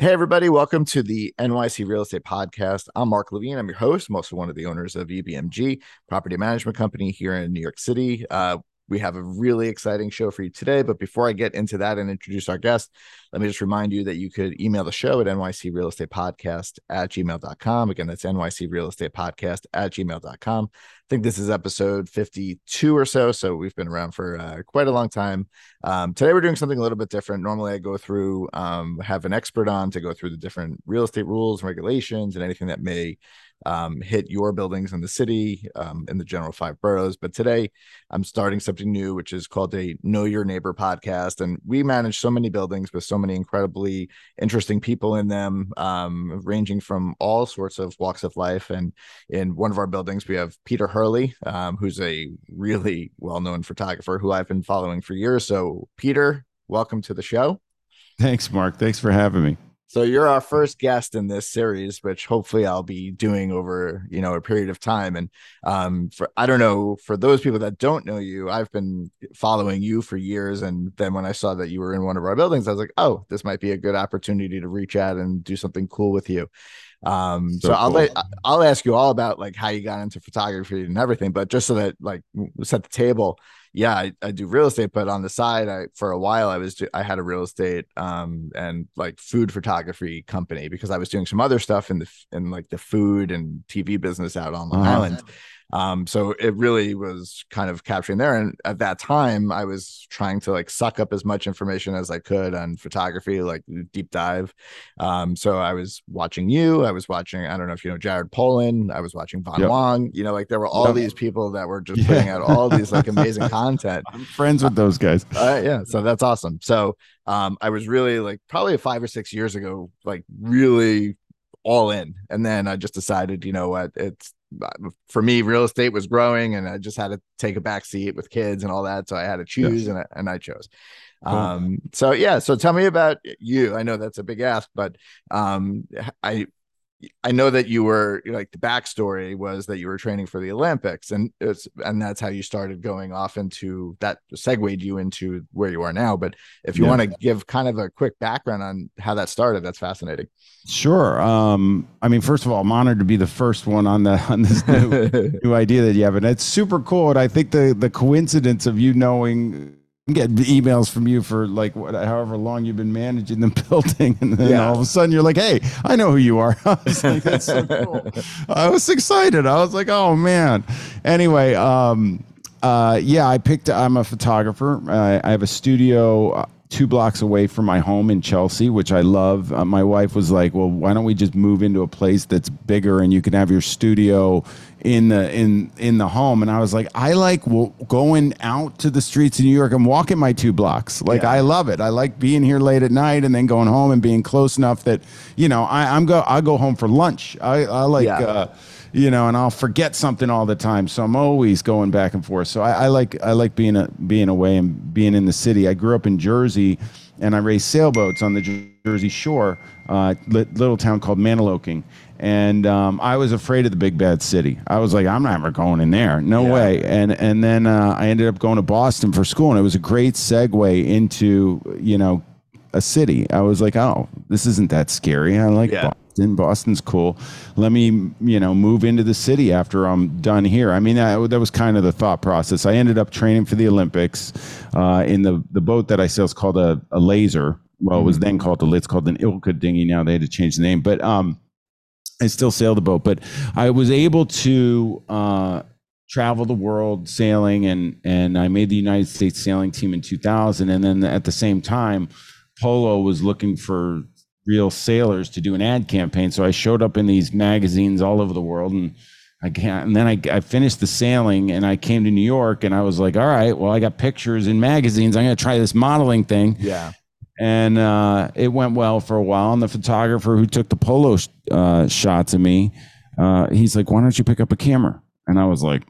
Hey, everybody. Welcome to the NYC Real Estate Podcast. I'm Mark Levine. I'm your host. I'm also one of the owners of EBMG, property management company here in New York City. We have a really exciting show for you today. But before I get into that and introduce our guest, let me just remind you that you could email the show at nycrealestatepodcast@gmail.com. Again, that's nycrealestatepodcast@gmail.com. I think this is episode 52 or so. So we've been around for quite a long time. Today, we're doing something a little bit different. Normally, I go through, have an expert on to go through the different real estate rules and regulations and anything that may hit your buildings in the city, in the general five boroughs. But today, I'm starting something new, which is called a Know Your Neighbor podcast. And we manage so many buildings with so many incredibly interesting people in them, ranging from all sorts of walks of life. And in one of our buildings, we have Peter Hurley, who's a really well-known photographer who I've been following for years. So Peter, welcome to the show. Thanks, Mark. Thanks for having me. So you're our first guest in this series, which hopefully I'll be doing over, you know, a period of time. And for those people that don't know you, I've been following you for years. And then when I saw that you were in one of our buildings, I was like, oh, this might be a good opportunity to reach out and do something cool with you. I'll ask you all about like how you got into photography and everything, but just so that like set the table. Yeah, I do real estate, but on the side, I had a real estate and like food photography company because I was doing some other stuff in the food and TV business out on Long Island. So it really was kind of capturing there. And at that time, I was trying to like suck up as much information as I could on photography, like deep dive. So I was watching you. I was watching, I don't know if you know, Jared Polin. I was watching Von Wong. You know, like there were all these people that were just putting out all these like amazing content. I'm friends with those guys. Yeah. So that's awesome. So I was really like probably 5 or 6 years ago, like really all in. And then I just decided, you know what, it's, for me, real estate was growing and I just had to take a back seat with kids and all that. So I had to choose and I chose. Cool. So tell me about you. I know that's a big ask, but I know that you were like the backstory was that you were training for the Olympics and that's how you started going off into that segued you into where you are now. But if you want to give kind of a quick background on how that started, that's fascinating. Sure. I mean, first of all, I'm honored to be the first one on this new idea that you have. And it's super cool. And I think the coincidence of you knowing, get emails from you for like however long you've been managing the building, and then all of a sudden you're like, hey, I know who you are. I was like, that's so cool. I was excited. I was like, oh man. Anyway, I'm a photographer. I have a studio 2 blocks away from my home in Chelsea, which I love. My wife was like, well, why don't we just move into a place that's bigger and you can have your studio in the home? And I was like, I like going out to the streets in New York and walking my 2 blocks. Like, I love it. I like being here late at night and then going home and being close enough that, you know, I go home for lunch. And I'll forget something all the time. So I'm always going back and forth. So I like being away and being in the city. I grew up in Jersey and I raised sailboats on the Jersey Shore, little town called Maniloking. And I was afraid of the big bad city. I was like, I'm never going in there. No way. And then I ended up going to Boston for school, and it was a great segue into, you know, a city. I was like, oh, this isn't that scary. I like Boston. Boston's cool. Let me, you know, move into the city after I'm done here. I mean, that was kind of the thought process. I ended up training for the Olympics in the boat that I sail. It's called a Laser. Well, it was then called it's called an Ilka dinghy. Now they had to change the name, but I still sail the boat. But I was able to travel the world sailing, and I made the United States sailing team in 2000. And then at the same time, Polo was looking for real sailors to do an ad campaign. So I showed up in these magazines all over the world, and then I finished the sailing and I came to New York, and I was like, all right, well, I got pictures in magazines. I'm going to try this modeling thing. Yeah. And it went well for a while. And the photographer who took the Polo shots of me, he's like, why don't you pick up a camera? And I was like,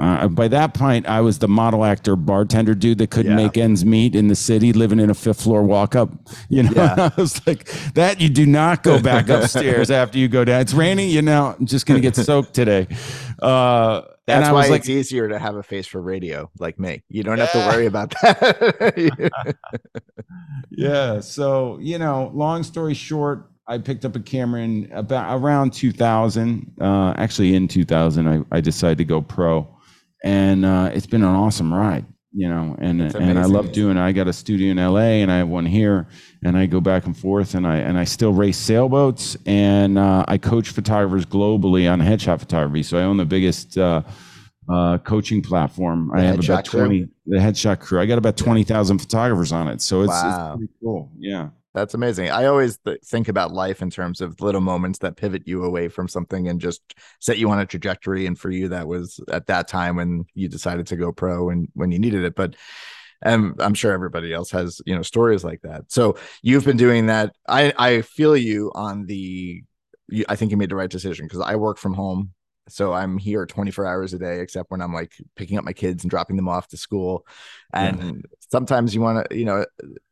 by that point, I was the model, actor, bartender dude that couldn't make ends meet in the city, living in a 5th floor walk-up. You know, I was like, that you do not go back upstairs after you go down. It's raining, you know, I'm just going to get soaked today. That's why it's easier to have a face for radio like me. You don't have to worry about that. Yeah. So, you know, long story short, I picked up a camera in about around 2000. Actually, in 2000, I decided to go pro, and it's been an awesome ride, you know. And I love doing it. I got a studio in LA, and I have one here, and I go back and forth, and I still race sailboats, and I coach photographers globally on headshot photography. So I own the biggest coaching platform. I have about 20. The Headshot Crew. I got about 20,000 photographers on it. So it's pretty cool. Yeah. That's amazing. I always think about life in terms of little moments that pivot you away from something and just set you on a trajectory. And for you, that was at that time when you decided to go pro and when you needed it. But I'm sure everybody else has, you know, stories like that. So you've been doing that. I feel you on the, I think you made the right decision, because I work from home. So I'm here 24 hours a day, except when I'm like picking up my kids and dropping them off to school. And sometimes you want to, you know,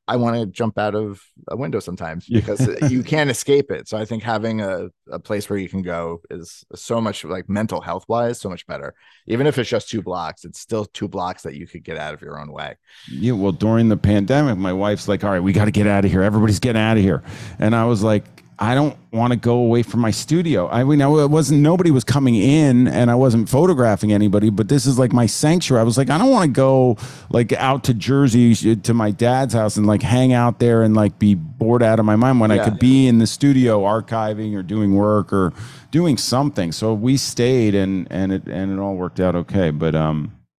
I want to jump out of a window sometimes because you can't escape it. So I think having a place where you can go is so much, like, mental health wise, so much better. Even if it's just 2 blocks, it's still 2 blocks that you could get out of your own way. Yeah. Well, during the pandemic, my wife's like, all right, we got to get out of here. Everybody's getting out of here. And I was like, I don't want to go away from my studio. I mean, it wasn't, nobody was coming in and I wasn't photographing anybody, but this is like my sanctuary. I was like, I don't want to go like out to Jersey to my dad's house and like hang out there and like be bored out of my mind when I could be in the studio archiving or doing work or doing something. So we stayed, and it all worked out okay. But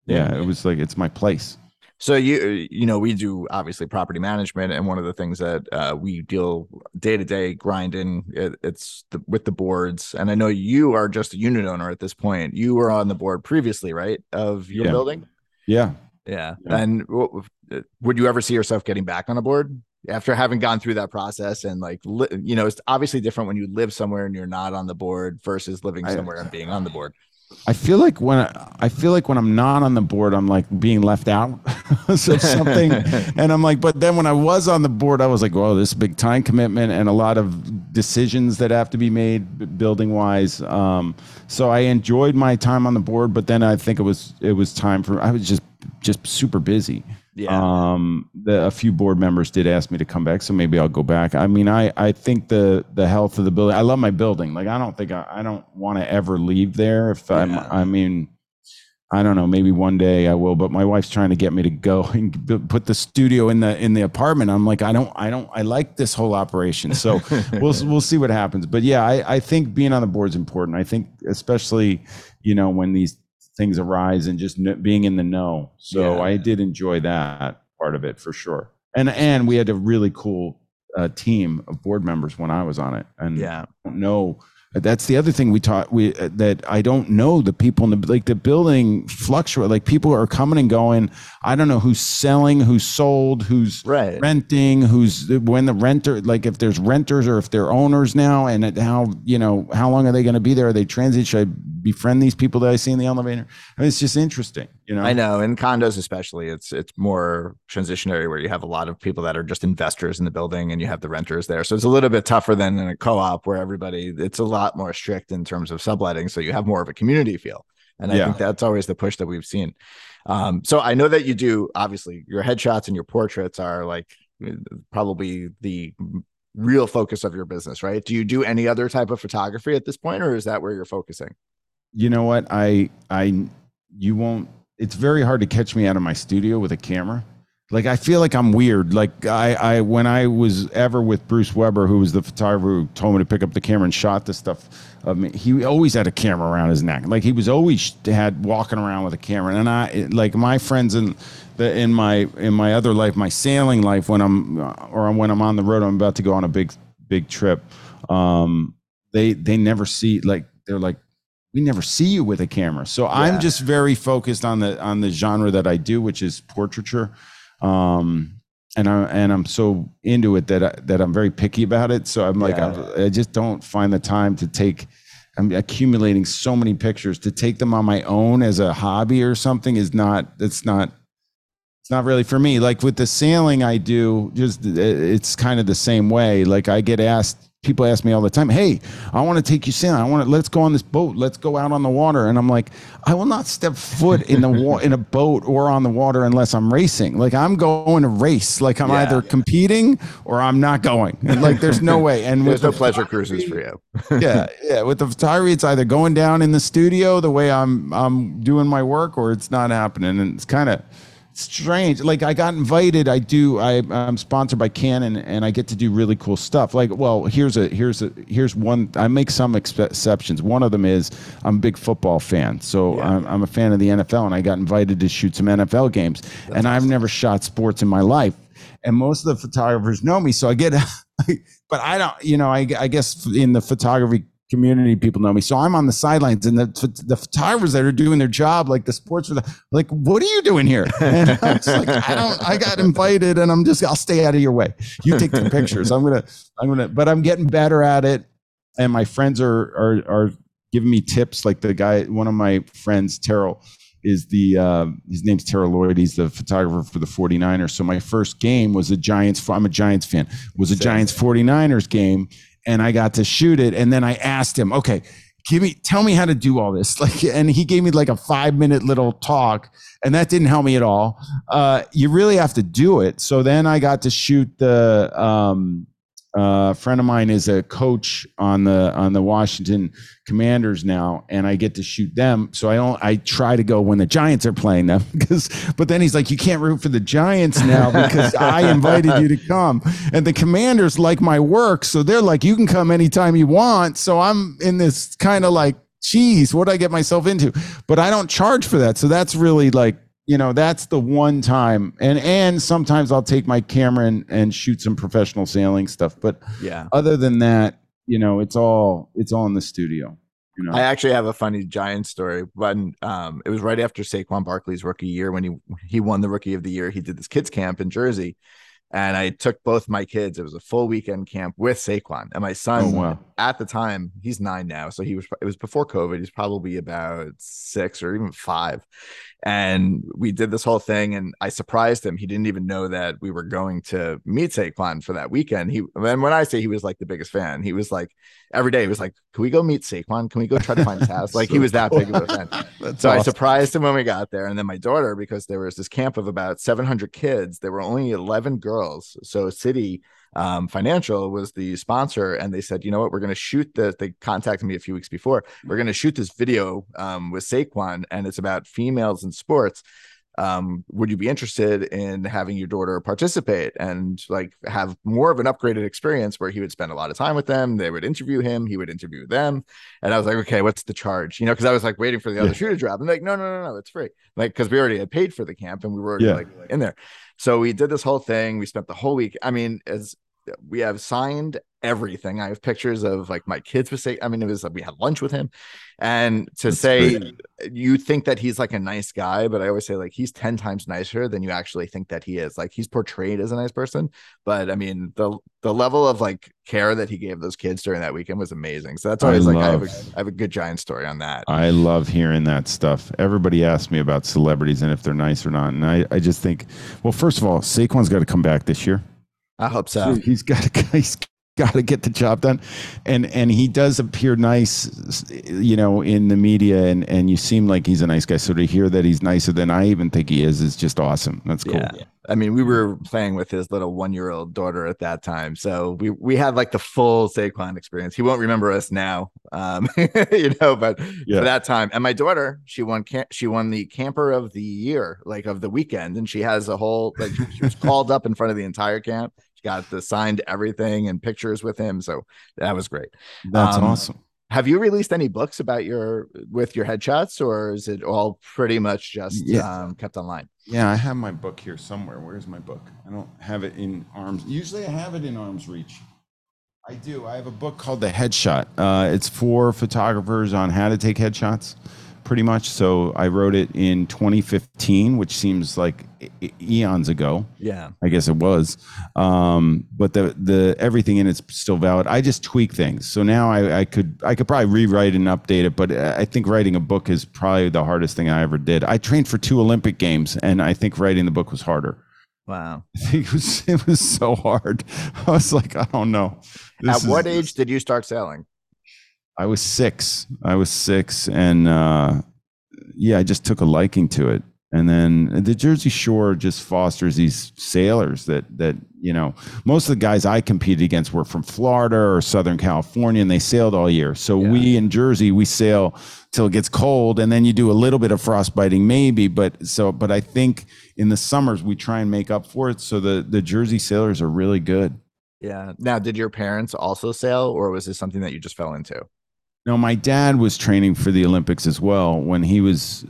it was like, it's my place. So, you know, we do obviously property management. And one of the things that we deal day to day grinding, with the boards. And I know you are just a unit owner at this point. You were on the board previously, right? Of your building. Yeah. Yeah. And would you ever see yourself getting back on a board after having gone through that process? And like, you know, it's obviously different when you live somewhere and you're not on the board versus living somewhere and being on the board. I feel like when I'm not on the board, I'm like being left out of something. And I'm like, but then when I was on the board, I was like, well, this big time commitment and a lot of decisions that have to be made building wise. So I enjoyed my time on the board, but then I think it was time for, I was just super busy. Yeah. A few board members did ask me to come back, so maybe I'll go back. I mean, I think the health of the building, I love my building. Like, I don't think I don't want to ever leave there. If I mean, I don't know, maybe one day I will, but my wife's trying to get me to go and put the studio in the apartment. I'm like, I like this whole operation. So we'll see what happens. But yeah, I think being on the board's important. I think especially, you know, when these things arise and just being in the know. So I did enjoy that part of it for sure. And we had a really cool team of board members when I was on it. And I don't know, that's the other thing that I don't know the people in the building fluctuate. Like, people are coming and going. I don't know who's selling, who's sold, who's renting, who's when the renter, like if there's renters or if they're owners now, and how, you know, how long are they going to be there? Are they transient? Should I befriend these people that I see in the elevator? I mean, it's just interesting, you know. I know, in condos especially, it's more transitionary, where you have a lot of people that are just investors in the building, and you have the renters there. So it's a little bit tougher than in a co-op, where it's a lot more strict in terms of subletting, so you have more of a community feel. And I think that's always the push that we've seen. So I know that you do, obviously, your headshots and your portraits are like probably the real focus of your business, right? Do you do any other type of photography at this point, or is that where you're focusing? You know what? You won't, it's very hard to catch me out of my studio with a camera. Like, I feel like I'm weird. Like, I when I was ever with Bruce Weber, who was the photographer who told me to pick up the camera and shot this stuff of me, he always had a camera around his neck. Like, he was always walking around with a camera. And I, like, my friends in my other life, my sailing life, when I'm on the road, I'm about to go on a big trip. They never see, like, they're like, we never see you with a camera. So I'm just very focused on the genre that I do, which is portraiture. And I'm so into it that I'm very picky about it. So I'm like, I just don't find the time to take. I'm accumulating so many pictures. To take them on my own as a hobby or something is not. It's not really for me. Like with the sailing I do, it's kind of the same way. Like, I get asked people ask me all the time, hey, I want to take you sailing. Let's go on this boat. Let's go out on the water. And I'm like, I will not step foot in the in a boat or on the water unless I'm racing. Like, I'm going to race. Like, I'm either competing or I'm not going. And, like, there's no way. And there's no pleasure cruises for you. Yeah. With the photography, it's either going down in the studio the way I'm doing my work, or it's not happening. And it's kind of strange. Like, I got invited. I'm sponsored by Canon, and I get to do really cool stuff. Like, well, here's one. I make some exceptions. One of them is I'm a big football fan, so I'm a fan of the NFL, and I got invited to shoot some NFL games. That's and awesome. I've never shot sports in my life, and most of the photographers know me, so I get. But I don't. You know, I guess in the photography community, people know me, so I'm on the sidelines, and the photographers that are doing their job, like the sports, like, what are you doing here? And I'm just like, I got invited, and I'll stay out of your way. You take the pictures. But I'm getting better at it, and my friends are giving me tips. Like the guy, one of my friends, Terrell, is his name's Terrell Lloyd. He's the photographer for the 49ers. So my first game was I'm a Giants fan. Was a Giants 49ers game. And I got to shoot it, and then I asked him, okay, tell me how to do all this. Like, and he gave me like a 5-minute little talk, and that didn't help me at all. You really have to do it. So then I got to shoot a friend of mine is a coach on the Washington Commanders now, and I get to shoot them. So I try to go when the Giants are playing them, but then he's like, you can't root for the Giants now because I invited you to come, and the Commanders like my work. So they're like, you can come anytime you want. So I'm in this kind of like, geez, what did I get myself into? But I don't charge for that. So that's really like, you know, that's the one time, and sometimes I'll take my camera and shoot some professional sailing stuff. But yeah, other than that, you know, it's all in the studio. You know, I actually have a funny Giants story. When it was right after Saquon Barkley's rookie year, when he won the Rookie of the Year, he did this kids camp in Jersey, and I took both my kids. It was a full weekend camp with Saquon, and my son at the time, he's 9 now, so it was before COVID. He's probably about 6 or even 5. And we did this whole thing, and I surprised him. He didn't even know that we were going to meet Saquon for that weekend. And when I say he was like the biggest fan, he was like, every day he was like, can we go meet Saquon? Can we go try to find his house? Like, he was that big of a fan. So awesome. I surprised him when we got there. And then my daughter, because there was this camp of about 700 kids, there were only 11 girls. So City Financial was the sponsor, and they said, you know what, we're going to shoot this. They contacted me a few weeks before. We're going to shoot this video with Saquon, and it's about females in sports. Would you be interested in having your daughter participate and like have more of an upgraded experience where he would spend a lot of time with them? They would interview him. He would interview them. And I was like, okay, what's the charge? You know, cause I was like waiting for the other shoe to drop. I'm like, no, it's free. Like, cause we already had paid for the camp, and we were like in there. So we did this whole thing. We spent the whole week. I mean, as we have signed everything. I have pictures of like my kids with Saquon. I mean, it was like we had lunch with him, and you think that he's like a nice guy, but I always say like he's 10 times nicer than you actually think that he is. Like, he's portrayed as a nice person, but I mean the level of like care that he gave those kids during that weekend was amazing. So that's always I have a good Giant story on that. I love hearing that stuff. Everybody asks me about celebrities and if they're nice or not, and I just think, well, first of all, Saquon's got to come back this year. I hope so. He's got to get the job done, and he does appear nice, you know, in the media, and you seem like he's a nice guy. So to hear that he's nicer than I even think he is just awesome. That's cool. Yeah. I mean, we were playing with his little 1-year-old daughter at that time, so we had like the full Saquon experience. He won't remember us now, you know, but for that time. And my daughter, she won the camper of the year, like of the weekend, and she has a whole like she was called up in front of the entire camp. Got the signed everything and pictures with him, so that was great. That's awesome. Have you released any books about your headshots, or is it all pretty much just kept online? Yeah, I have my book here somewhere. Where's my book? I don't have it in arms. Usually, I have it in arm's reach. I do. I have a book called The Headshot. It's for photographers on how to take headshots, pretty much. So I wrote it in 2015, which seems like eons ago. Yeah, I guess it was. But the everything in it's still valid. I just tweak things. So now I could probably rewrite and update it. But I think writing a book is probably the hardest thing I ever did. I trained for 2 Olympic Games, and I think writing the book was harder. Wow, I think it was so hard. I was like, I don't know. At what age did you start sailing? I was six. And I just took a liking to it. And then the Jersey Shore just fosters these sailors that, you know, most of the guys I competed against were from Florida or Southern California, and they sailed all year. So we in Jersey, we sail till it gets cold, and then you do a little bit of frostbiting maybe. But I think in the summers we try and make up for it. So the Jersey sailors are really good. Yeah. Now, did your parents also sail, or was this something that you just fell into? No, my dad was training for the Olympics as well when he was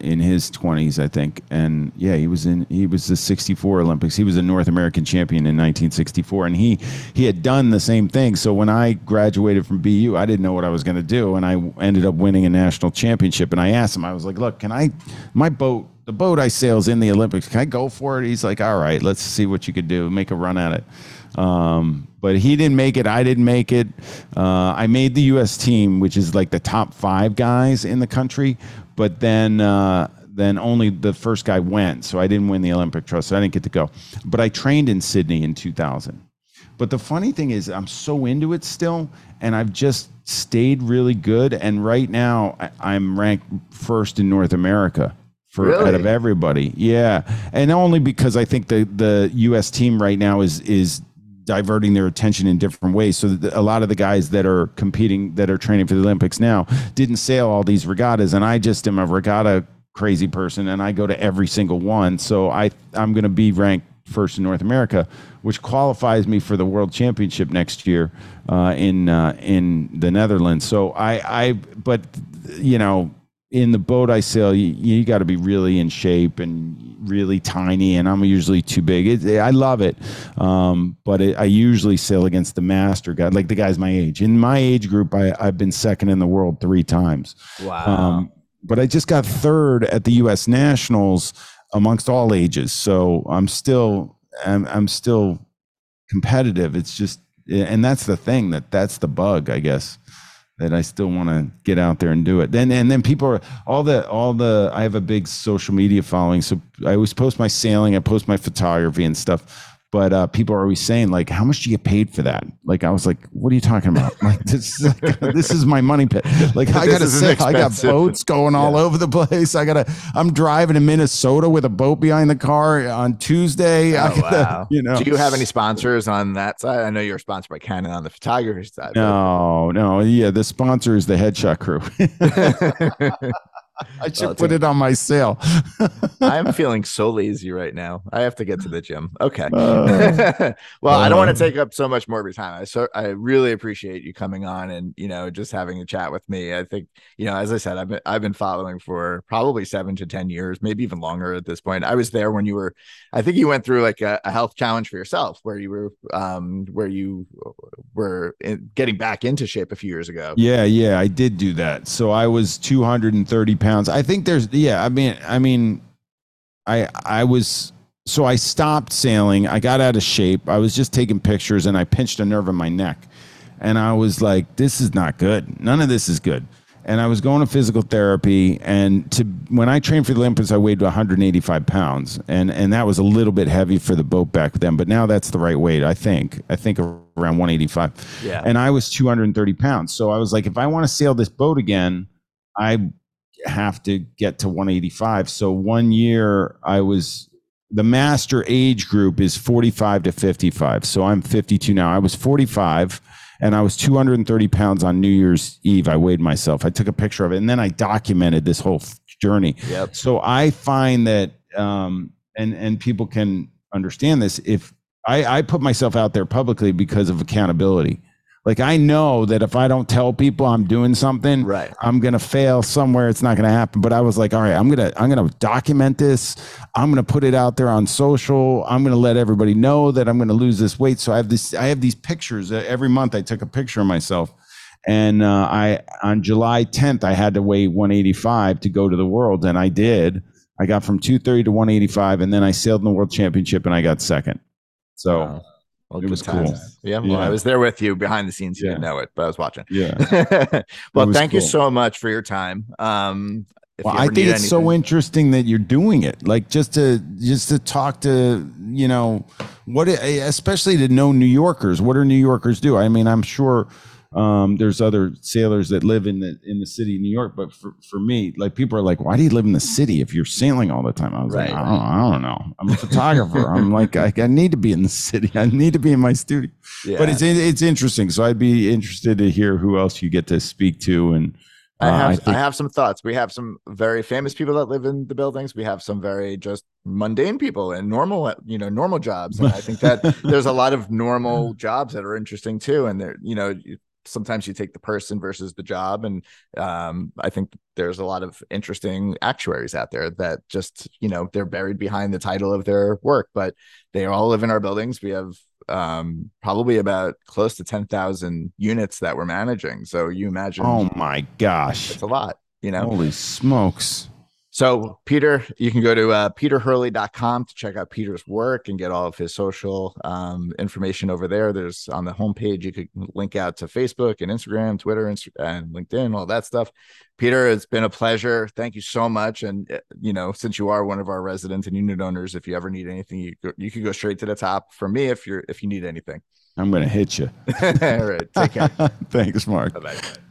in his 20s, I think. And he was the 64 Olympics. He was a North American champion in 1964, and he had done the same thing. So when I graduated from BU, I didn't know what I was going to do, and I ended up winning a national championship. And I asked him, I was like, "Look, the boat I sail's in the Olympics. Can I go for it?" He's like, "All right, let's see what you could do. Make a run at it." But he didn't make it. I didn't make it. I made the U.S. team, which is like the top 5 guys in the country. But then only the first guy went. So I didn't win the Olympic trust. So I didn't get to go. But I trained in Sydney in 2000. But the funny thing is I'm so into it still, and I've just stayed really good. And right now I'm ranked first in North America. Really? Out of everybody. Yeah. And only because I think the U.S. team right now is diverting their attention in different ways. So a lot of the guys that are competing, that are training for the Olympics now, didn't sail all these regattas. And I just am a regatta crazy person, and I go to every single one. So I'm going to be ranked first in North America, which qualifies me for the World Championship next year in the Netherlands. So but you know, in the boat I sail, you got to be really in shape and really tiny, and I'm usually too big. I love it, but I usually sail against the master guy, like the guys my age. In my age group, I've been second in the world 3 times. Wow! But I just got third at the U.S. Nationals amongst all ages, so I'm still competitive. It's just, and that's the thing, that's the bug, I guess, that I still want to get out there and do it. Then people are all the I have a big social media following. So I always post my sailing, I post my photography and stuff. But people are always saying, like, "How much do you get paid for that?" Like, I was like, "What are you talking about? This is my money pit. Like, I gotta say, I got boats going all over the place. I'm driving to Minnesota with a boat behind the car on Tuesday." Wow. You know. Do you have any sponsors on that side? I know you're sponsored by Canon on the photography side. No. Yeah, the sponsor is the Headshot Crew. I should put it on my sail. I'm feeling so lazy right now. I have to get to the gym. Okay. Well, I don't want to take up so much more of your time. I really appreciate you coming on and, you know, just having a chat with me. I think, you know, as I said, I've been following for probably 7 to 10 years, maybe even longer at this point. I was there when you were, I think you went through like a health challenge for yourself where you were getting back into shape a few years ago. Yeah, I did do that. So I was 230 pounds. I think there's, I stopped sailing. I got out of shape. I was just taking pictures, and I pinched a nerve in my neck, and I was like, this is not good. None of this is good. And I was going to physical therapy, and when I trained for the Olympics, I weighed 185 pounds, and that was a little bit heavy for the boat back then, but now that's the right weight, I think around 185. Yeah. And I was 230 pounds. So I was like, if I want to sail this boat again, I have to get to 185. So one year the master age group is 45 to 55. So I'm 52 now. I was 45, and I was 230 pounds on New Year's Eve. I weighed myself. I took a picture of it, and then I documented this whole journey. Yep. So I find that, and people can understand this, if I put myself out there publicly because of accountability. Like, I know that if I don't tell people I'm doing something, right, I'm going to fail somewhere. It's not going to happen. But I was like, all right, I'm going to document this. I'm going to put it out there on social. I'm going to let everybody know that I'm going to lose this weight. So I have these pictures every month. I took a picture of myself, and on July 10th, I had to weigh 185 to go to the world. And I did. I got from 230 to 185, and then I sailed in the world championship, and I got second. So. Wow. Well, it was cool. Yeah, well, yeah. I was there with you behind the scenes. You didn't know it, but I was watching. Yeah. Well, thank you so much for your time. Well, I think it's so interesting that you're doing it, like just to talk to, you know, what, especially to know New Yorkers. What do New Yorkers do? I mean, I'm sure there's other sailors that live in the city of New York, but for me, like, people are like, why do you live in the city if you're sailing all the time? I was like, I don't know. I'm a photographer. I'm like, I need to be in the city. I need to be in my studio. Yeah. But it's interesting. So I'd be interested to hear who else you get to speak to. And I have some thoughts. We have some very famous people that live in the buildings. We have some very just mundane people and normal jobs. And I think that there's a lot of normal jobs that are interesting too. And they're, you know, sometimes you take the person versus the job. And I think there's a lot of interesting actuaries out there that just, you know, they're buried behind the title of their work, but they all live in our buildings. We have probably about close to 10,000 units that we're managing. So you imagine. Oh my gosh. It's a lot, you know. Holy smokes. So Peter, you can go to peterhurley.com to check out Peter's work and get all of his social information over there. There's on the homepage, you could link out to Facebook and Instagram, Twitter and LinkedIn, all that stuff. Peter, it's been a pleasure. Thank you so much. And, you know, since you are one of our residents and unit owners, if you ever need anything, you can go straight to the top for me if you need anything. I'm going to hit you. All right. Take care. Thanks, Mark. Bye-bye.